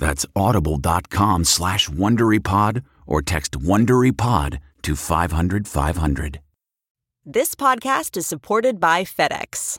That's audible.com/WonderyPod or text WonderyPod to 500-500. This podcast is supported by FedEx.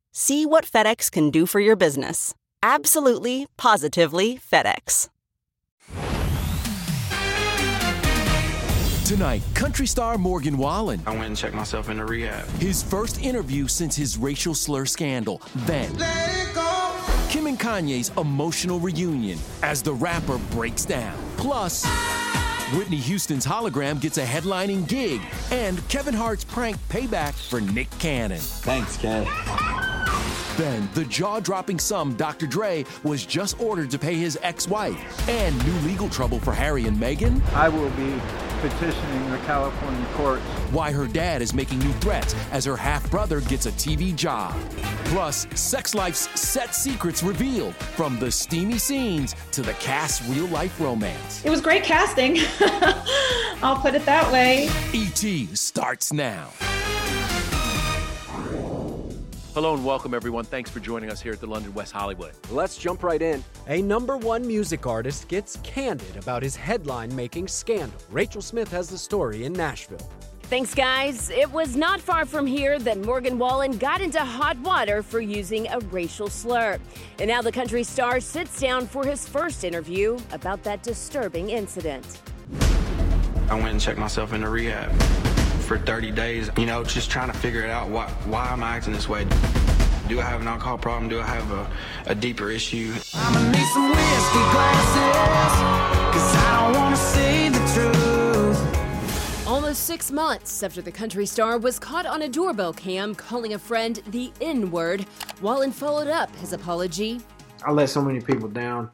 See what FedEx can do for your business. Absolutely, positively FedEx. Tonight, country star Morgan Wallen. I went and checked myself into rehab. His first interview since his racial slur scandal. Then, let it go. Kim and Kanye's emotional reunion as the rapper breaks down. Plus, Whitney Houston's hologram gets a headlining gig. And Kevin Hart's prank payback for Nick Cannon. Thanks, Kev. Then, the jaw-dropping sum Dr. Dre was just ordered to pay his ex-wife. And new legal trouble for Harry and Meghan. I will be petitioning the California courts. Why her dad is making new threats as her half-brother gets a TV job. Plus, sex life's set secrets revealed, from the steamy scenes to the cast's real-life romance. It was great casting. I'll put it that way. E.T. starts now. Hello and welcome, everyone. Thanks for joining us here at the London West Hollywood. Let's jump right in. A number one music artist gets candid about his headline-making scandal. Rachel Smith has the story in Nashville. Thanks, guys. It was not far from here that Morgan Wallen got into hot water for using a racial slur. And now the country star sits down for his first interview about that disturbing incident. I went and checked myself into rehab for 30 days, you know, just trying to figure it out. Why am I acting this way? Do I have an alcohol problem? Do I have a deeper issue? I'm gonna need some whiskey glasses, 'cause I don't wanna see the truth. Almost 6 months after the country star was caught on a doorbell cam calling a friend the N-word, Wallen followed up his apology. I let so many people down.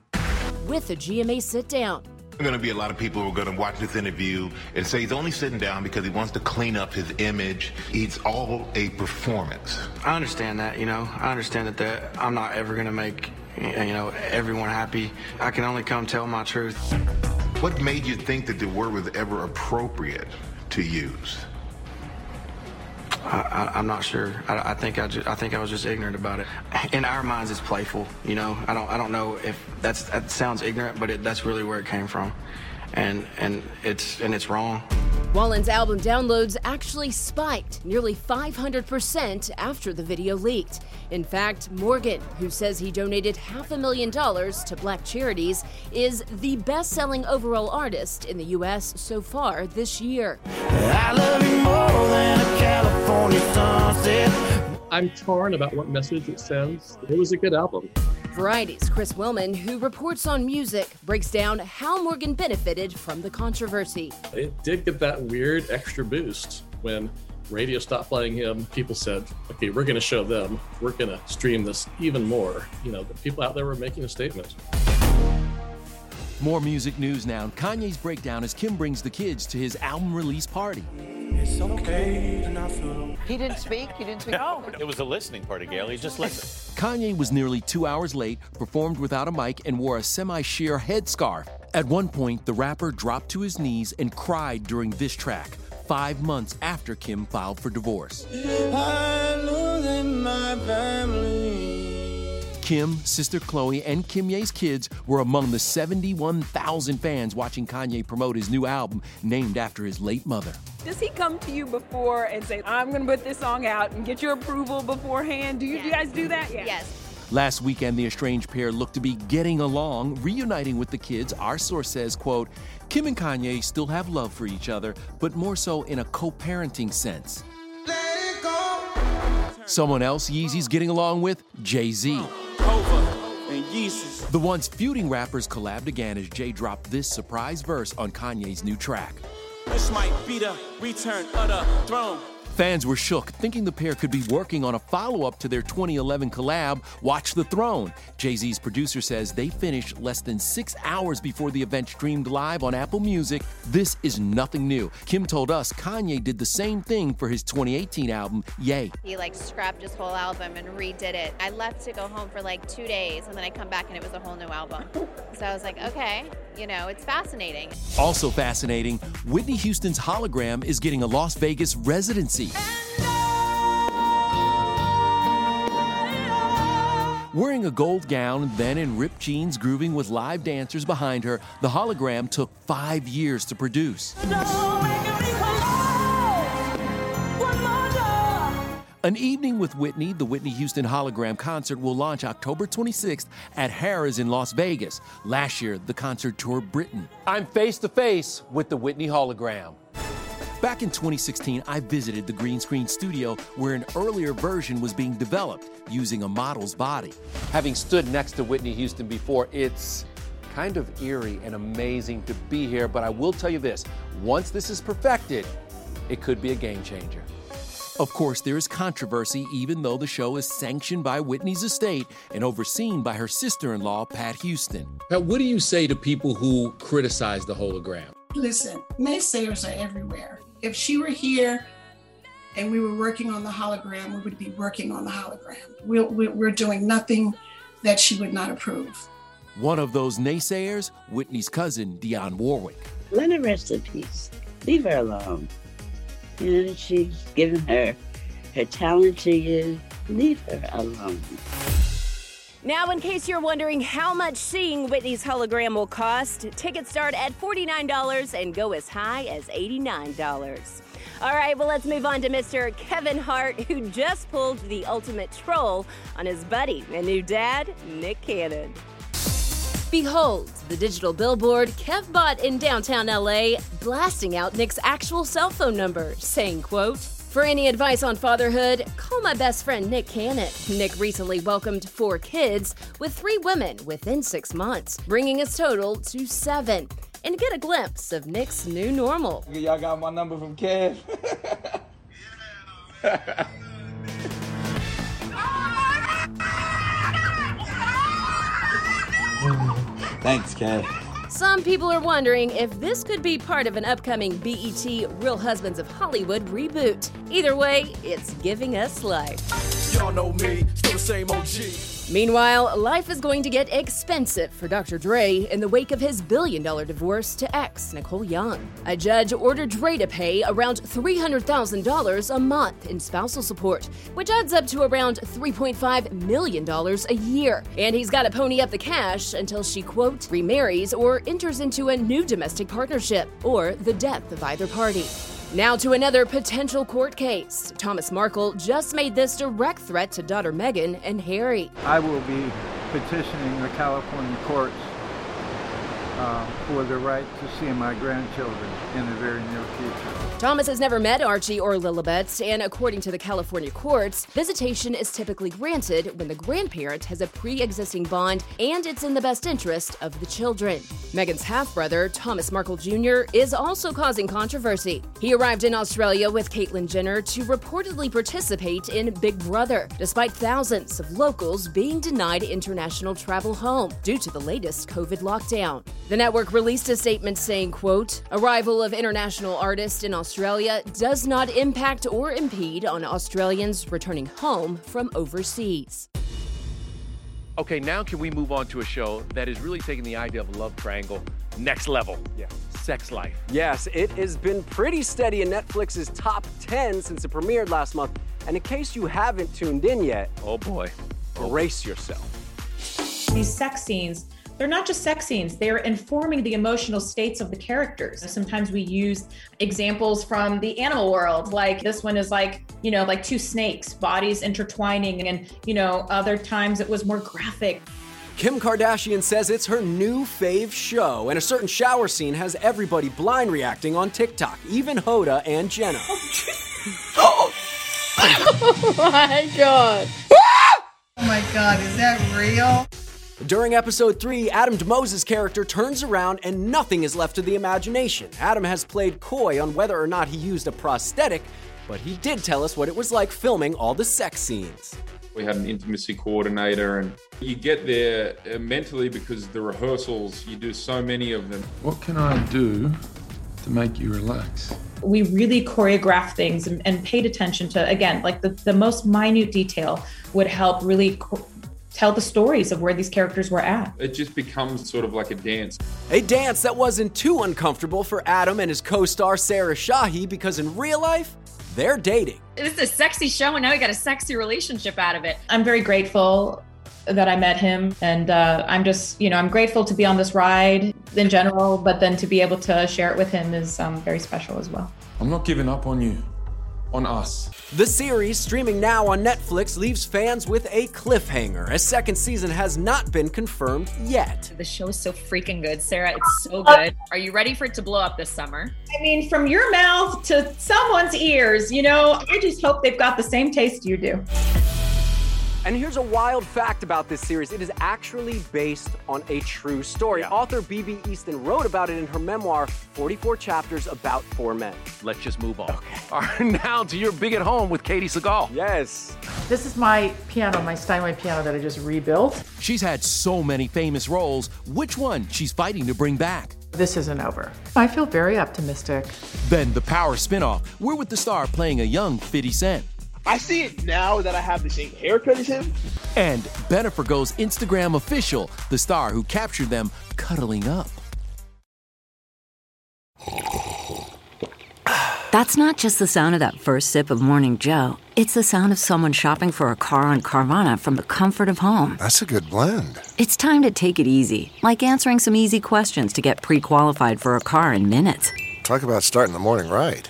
With a GMA sit-down. There are going to be a lot of people who are going to watch this interview and say he's only sitting down because he wants to clean up his image. It's all a performance. I understand that, you know. I understand that I'm not ever going to make, you know, everyone happy. I can only come tell my truth. What made you think that the word was ever appropriate to use? I'm not sure. I think I was just ignorant about it. In our minds, it's playful, you know. I don't know if that sounds ignorant, but that's really where it came from, and it's wrong. Wallen's album downloads actually spiked nearly 500% after the video leaked. In fact, Morgan, who says he donated $500,000 to black charities, is the best-selling overall artist in the U.S. so far this year. I love you more than a California sunset. I'm torn about what message it sends. It was a good album. Variety's Chris Willman, who reports on music, breaks down how Morgan benefited from the controversy. It did get that weird extra boost when radio stopped playing him. People said, okay, we're going to show them. We're going to stream this even more. You know, the people out there were making a statement. More music news now. Kanye's breakdown as Kim brings the kids to his album release party. It's okay to not feel. He didn't speak? He didn't speak? No. It was a listening party, Gail. He just listened. Kanye was nearly 2 hours late, performed without a mic, and wore a semi-sheer headscarf. At one point, the rapper dropped to his knees and cried during this track, 5 months after Kim filed for divorce. I know that my family. Kim, sister Khloé, and Kim Ye's kids were among the 71,000 fans watching Kanye promote his new album, named after his late mother. Does he come to you before and say, I'm going to put this song out and get your approval beforehand? Do you guys do that? Yes. Last weekend, the estranged pair looked to be getting along, reuniting with the kids. Our source says, quote, Kim and Kanye still have love for each other, but more so in a co-parenting sense. Let it go. Someone else Yeezy's getting along with, Jay-Z. The once feuding rappers collabed again as Jay dropped this surprise verse on Kanye's new track. This might be the return of the throne. Fans were shook, thinking the pair could be working on a follow-up to their 2011 collab, Watch the Throne. Jay-Z's producer says they finished less than 6 hours before the event streamed live on Apple Music. This is nothing new. Kim told us Kanye did the same thing for his 2018 album, Ye. He scrapped his whole album and redid it. I left to go home for 2 days, and then I come back and it was a whole new album. So I was like, okay, it's fascinating. Also fascinating, Whitney Houston's hologram is getting a Las Vegas residency. Wearing a gold gown, then in ripped jeans, grooving with live dancers behind her, the hologram took 5 years to produce. An Evening with Whitney, the Whitney Houston hologram concert, will launch October 26th at Harry's in Las Vegas. Last year, the concert toured Britain. I'm face to face with the Whitney hologram. Back in 2016, I visited the green screen studio where an earlier version was being developed using a model's body. Having stood next to Whitney Houston before, it's kind of eerie and amazing to be here, but I will tell you this, once this is perfected, it could be a game changer. Of course, there is controversy even though the show is sanctioned by Whitney's estate and overseen by her sister-in-law, Pat Houston. Now, what do you say to people who criticize the hologram? Listen, naysayers are everywhere. If she were here and we were working on the hologram, we would be working on the hologram. We're doing nothing that she would not approve. One of those naysayers, Whitney's cousin, Dionne Warwick. Let her rest in peace. Leave her alone. She's given her talent to you. Leave her alone. Now, in case you're wondering how much seeing Whitney's hologram will cost, tickets start at $49 and go as high as $89. All right, well, let's move on to Mr. Kevin Hart, who just pulled the ultimate troll on his buddy and new dad, Nick Cannon. Behold, the digital billboard Kev bought in downtown LA, blasting out Nick's actual cell phone number, saying, quote, for any advice on fatherhood, call my best friend Nick Cannon. Nick recently welcomed 4 kids with 3 women within 6 months, bringing his total to 7. And get a glimpse of Nick's new normal. Y'all got my number from Kev. Thanks, Kev. Some people are wondering if this could be part of an upcoming BET Real Husbands of Hollywood reboot. Either way, it's giving us life. Y'all know me, still the same OG. Meanwhile, life is going to get expensive for Dr. Dre in the wake of his billion-dollar divorce to ex Nicole Young. A judge ordered Dre to pay around $300,000 a month in spousal support, which adds up to around $3.5 million a year. And he's got to pony up the cash until she, quote, remarries or enters into a new domestic partnership or the death of either party. Now to another potential court case. Thomas Markle just made this direct threat to daughter Meghan and Harry. I will be petitioning the California courts for the right to see my grandchildren in the very near future. Thomas has never met Archie or Lilibet, and according to the California courts, visitation is typically granted when the grandparent has a pre-existing bond and it's in the best interest of the children. Meghan's half-brother, Thomas Markle Jr., is also causing controversy. He arrived in Australia with Caitlyn Jenner to reportedly participate in Big Brother, despite thousands of locals being denied international travel home due to the latest COVID lockdown. The network released a statement saying, quote, "Arrival of international artists in Australia does not impact or impede on Australians returning home from overseas." Okay, now can we move on to a show that is really taking the idea of a love triangle next level? Yeah. Sex Life. Yes, it has been pretty steady in Netflix's top 10 since it premiered last month. And in case you haven't tuned in yet, oh boy, brace yourself. These sex scenes, they're not just sex scenes, they're informing the emotional states of the characters. Sometimes we use examples from the animal world, like this one is like, you know, like two snakes, bodies intertwining, and, you know, other times it was more graphic. Kim Kardashian says it's her new fave show, and a certain shower scene has everybody blind reacting on TikTok, even Hoda and Jenna. Oh my God. Oh my God, is that real? During episode 3, Adam DeMose's character turns around and nothing is left to the imagination. Adam has played coy on whether or not he used a prosthetic, but he did tell us what it was like filming all the sex scenes. We had an intimacy coordinator, and you get there mentally because the rehearsals, you do so many of them. What can I do to make you relax? We really choreographed things and paid attention to, again, like the most minute detail would help really tell the stories of where these characters were at. It just becomes sort of like a dance. A dance that wasn't too uncomfortable for Adam and his co-star Sarah Shahi, because in real life, they're dating. This is a sexy show, and now we got a sexy relationship out of it. I'm very grateful that I met him, and I'm just, you know, I'm grateful to be on this ride in general, but then to be able to share it with him is very special as well. I'm not giving up on you. On us. The series, streaming now on Netflix, leaves fans with a cliffhanger, as second season has not been confirmed yet. The show is so freaking good, Sarah. It's so good. Are you ready for it to blow up this summer? I mean, from your mouth to someone's ears, you know, I just hope they've got the same taste you do. And here's a wild fact about this series. It is actually based on a true story. Yeah. Author B.B. Easton wrote about it in her memoir, 44 Chapters About Four Men. Let's just move on. Okay. All right, now to your big at home with Katie Sagal. Yes. This is my piano, my Steinway piano that I just rebuilt. She's had so many famous roles. Which one she's fighting to bring back? This isn't over. I feel very optimistic. Then the Power spinoff. We're with the star playing a young 50 Cent. I see it now that I have the same haircut as him. And Bennifer goes Instagram official, the star who captured them cuddling up. That's not just the sound of that first sip of Morning Joe. It's the sound of someone shopping for a car on Carvana from the comfort of home. That's a good blend. It's time to take it easy, like answering some easy questions to get pre-qualified for a car in minutes. Talk about starting the morning right.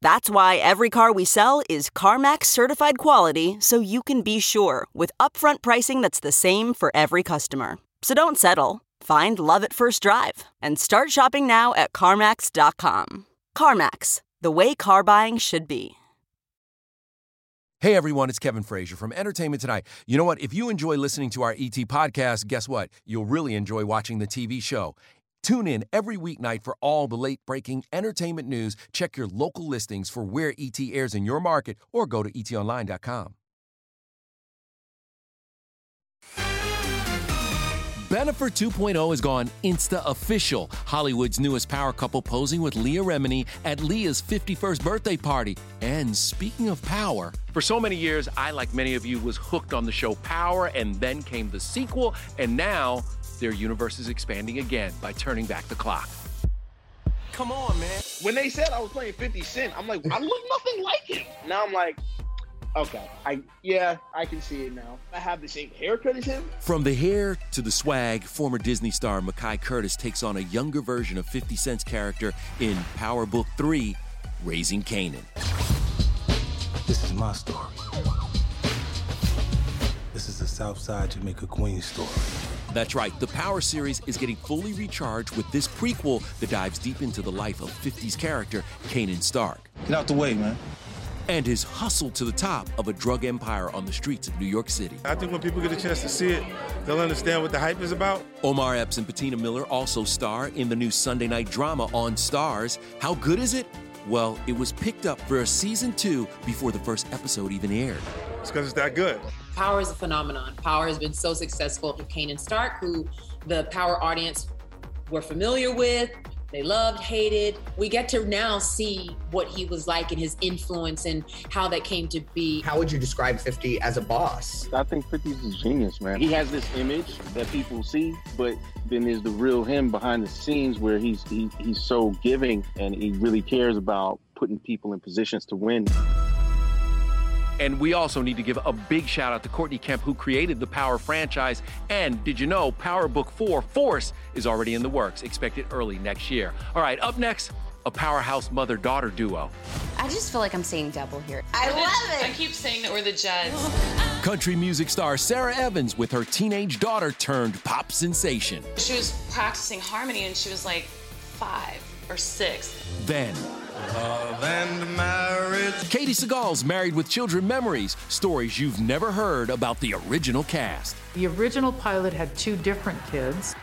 That's why every car we sell is CarMax certified quality, so you can be sure with upfront pricing that's the same for every customer. So don't settle. Find love at first drive and start shopping now at CarMax.com. CarMax, the way car buying should be. Hey everyone, it's Kevin Frazier from Entertainment Tonight. You know what? If you enjoy listening to our ET podcast, guess what? You'll really enjoy watching the TV show. Tune in every weeknight for all the late-breaking entertainment news. Check your local listings for where ET airs in your market or go to etonline.com. Bennifer 2.0 has gone Insta-official. Hollywood's newest power couple posing with Leah Remini at Leah's 51st birthday party. And speaking of Power... For so many years, I, like many of you, was hooked on the show Power, and then came the sequel, and now... Their universe is expanding again by turning back the clock. come on, man. When they said I was playing 50 Cent, I'm like, I look nothing like him. Now I'm like, okay, I can see it now. I have the same haircut as him. From the hair to the swag, former Disney star Mekhi Curtis takes on a younger version of 50 Cent's character in Power Book 3, Raising Kanan. This is my story. This is the Southside Jamaica Queen story. That's right. The Power series is getting fully recharged with this prequel that dives deep into the life of 50's character, Kanan Stark. Get out the way, man. And his hustle to the top of a drug empire on the streets of New York City. I think when people get a chance to see it, they'll understand what the hype is about. Omar Epps and Patina Miller also star in the new Sunday night drama on Stars. How good is it? Well, it was picked up for a season 2 before the first episode even aired. It's because it's that good. Power is a phenomenon. Power has been so successful with Kanan Stark, who the Power audience were familiar with. They loved, hated. We get to now see what he was like and his influence and how that came to be. How would you describe 50 as a boss? I think 50 is a genius, man. He has this image that people see, but then there's the real him behind the scenes where he's so giving and he really cares about putting people in positions to win. And we also need to give a big shout out to Courtney Kemp, who created the Power franchise. And did you know Power Book 4, Force, is already in the works, expected early next year. All right, up next, a powerhouse mother-daughter duo. I just feel like I'm seeing double here. I love it. I keep saying that we're the Judds. Country music star Sara Evans with her teenage daughter turned pop sensation. She was practicing harmony and she was like 5 or 6. Then... love and marriage. Katie Sagal's Married with Children memories, stories you've never heard about the original cast. The original pilot had 2 different kids.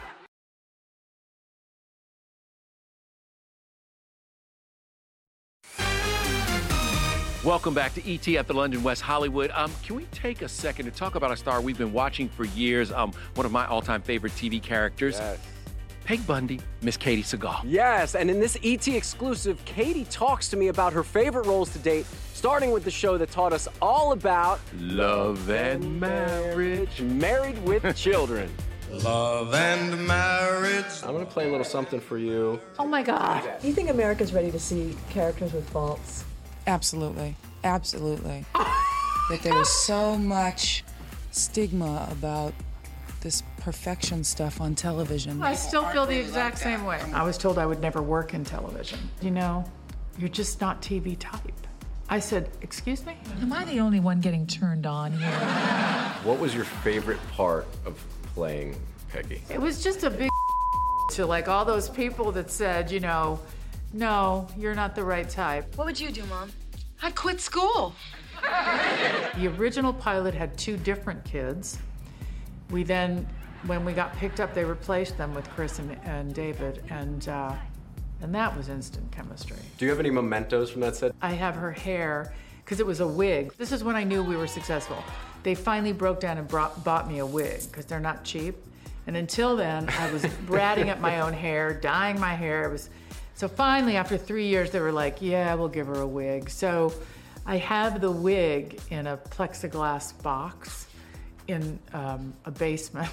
Welcome back to ET at the London West Hollywood. Can we take a second to talk about a star we've been watching for years, one of my all-time favorite TV characters? Yes. Peg Bundy, Miss Katie Sagal. Yes, and in this ET exclusive, Katie talks to me about her favorite roles to date, starting with the show that taught us all about... love and marriage. Married with Children. Love and marriage. I'm going to play a little something for you. Oh, my God. Do you think America's ready to see characters with faults? Absolutely. Absolutely. That there is so much stigma about this perfection stuff on television. I still feel the exact same way. I was told I would never work in television. You know, you're just not TV type. I said, excuse me? Am I the only one getting turned on here? What was your favorite part of playing Peggy? It was just a big to like all those people that said, you know, no, you're not the right type. What would you do, Mom? I'd quit school. The original pilot had 2 different kids. We then, when we got picked up, they replaced them with Chris and David, and that was instant chemistry. Do you have any mementos from that set? I have her hair, because it was a wig. This is when I knew we were successful. They finally broke down and bought me a wig, because they're not cheap. And until then, I was ratting up my own hair, dyeing my hair. It was so finally, after 3 years, they were like, yeah, we'll give her a wig. So I have the wig in a plexiglass box in a basement.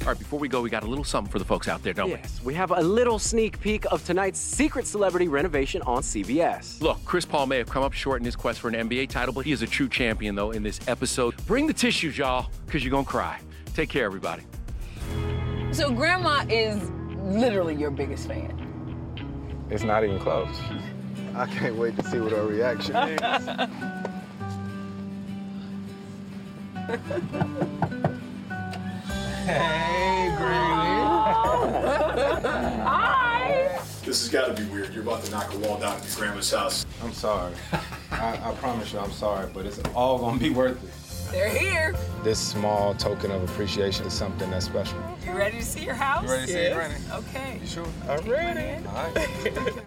All right, before we go, we got a little something for the folks out there, don't we? Yes, we have a little sneak peek of tonight's Secret Celebrity Renovation on CBS. Look, Chris Paul may have come up short in his quest for an NBA title, but he is a true champion, though, in this episode. Bring the tissues, y'all, because you're going to cry. Take care, everybody. So Grandma is literally your biggest fan. It's not even close. I can't wait to see what her reaction is. Hey, Greeley. Hi. This has got to be weird. You're about to knock a wall down at your grandma's house. I'm sorry. I promise you I'm sorry, but it's all going to be worth it. They're here. This small token of appreciation is something that's special. You ready to see your house? You ready to see it? Okay. You sure? I'm ready. All right.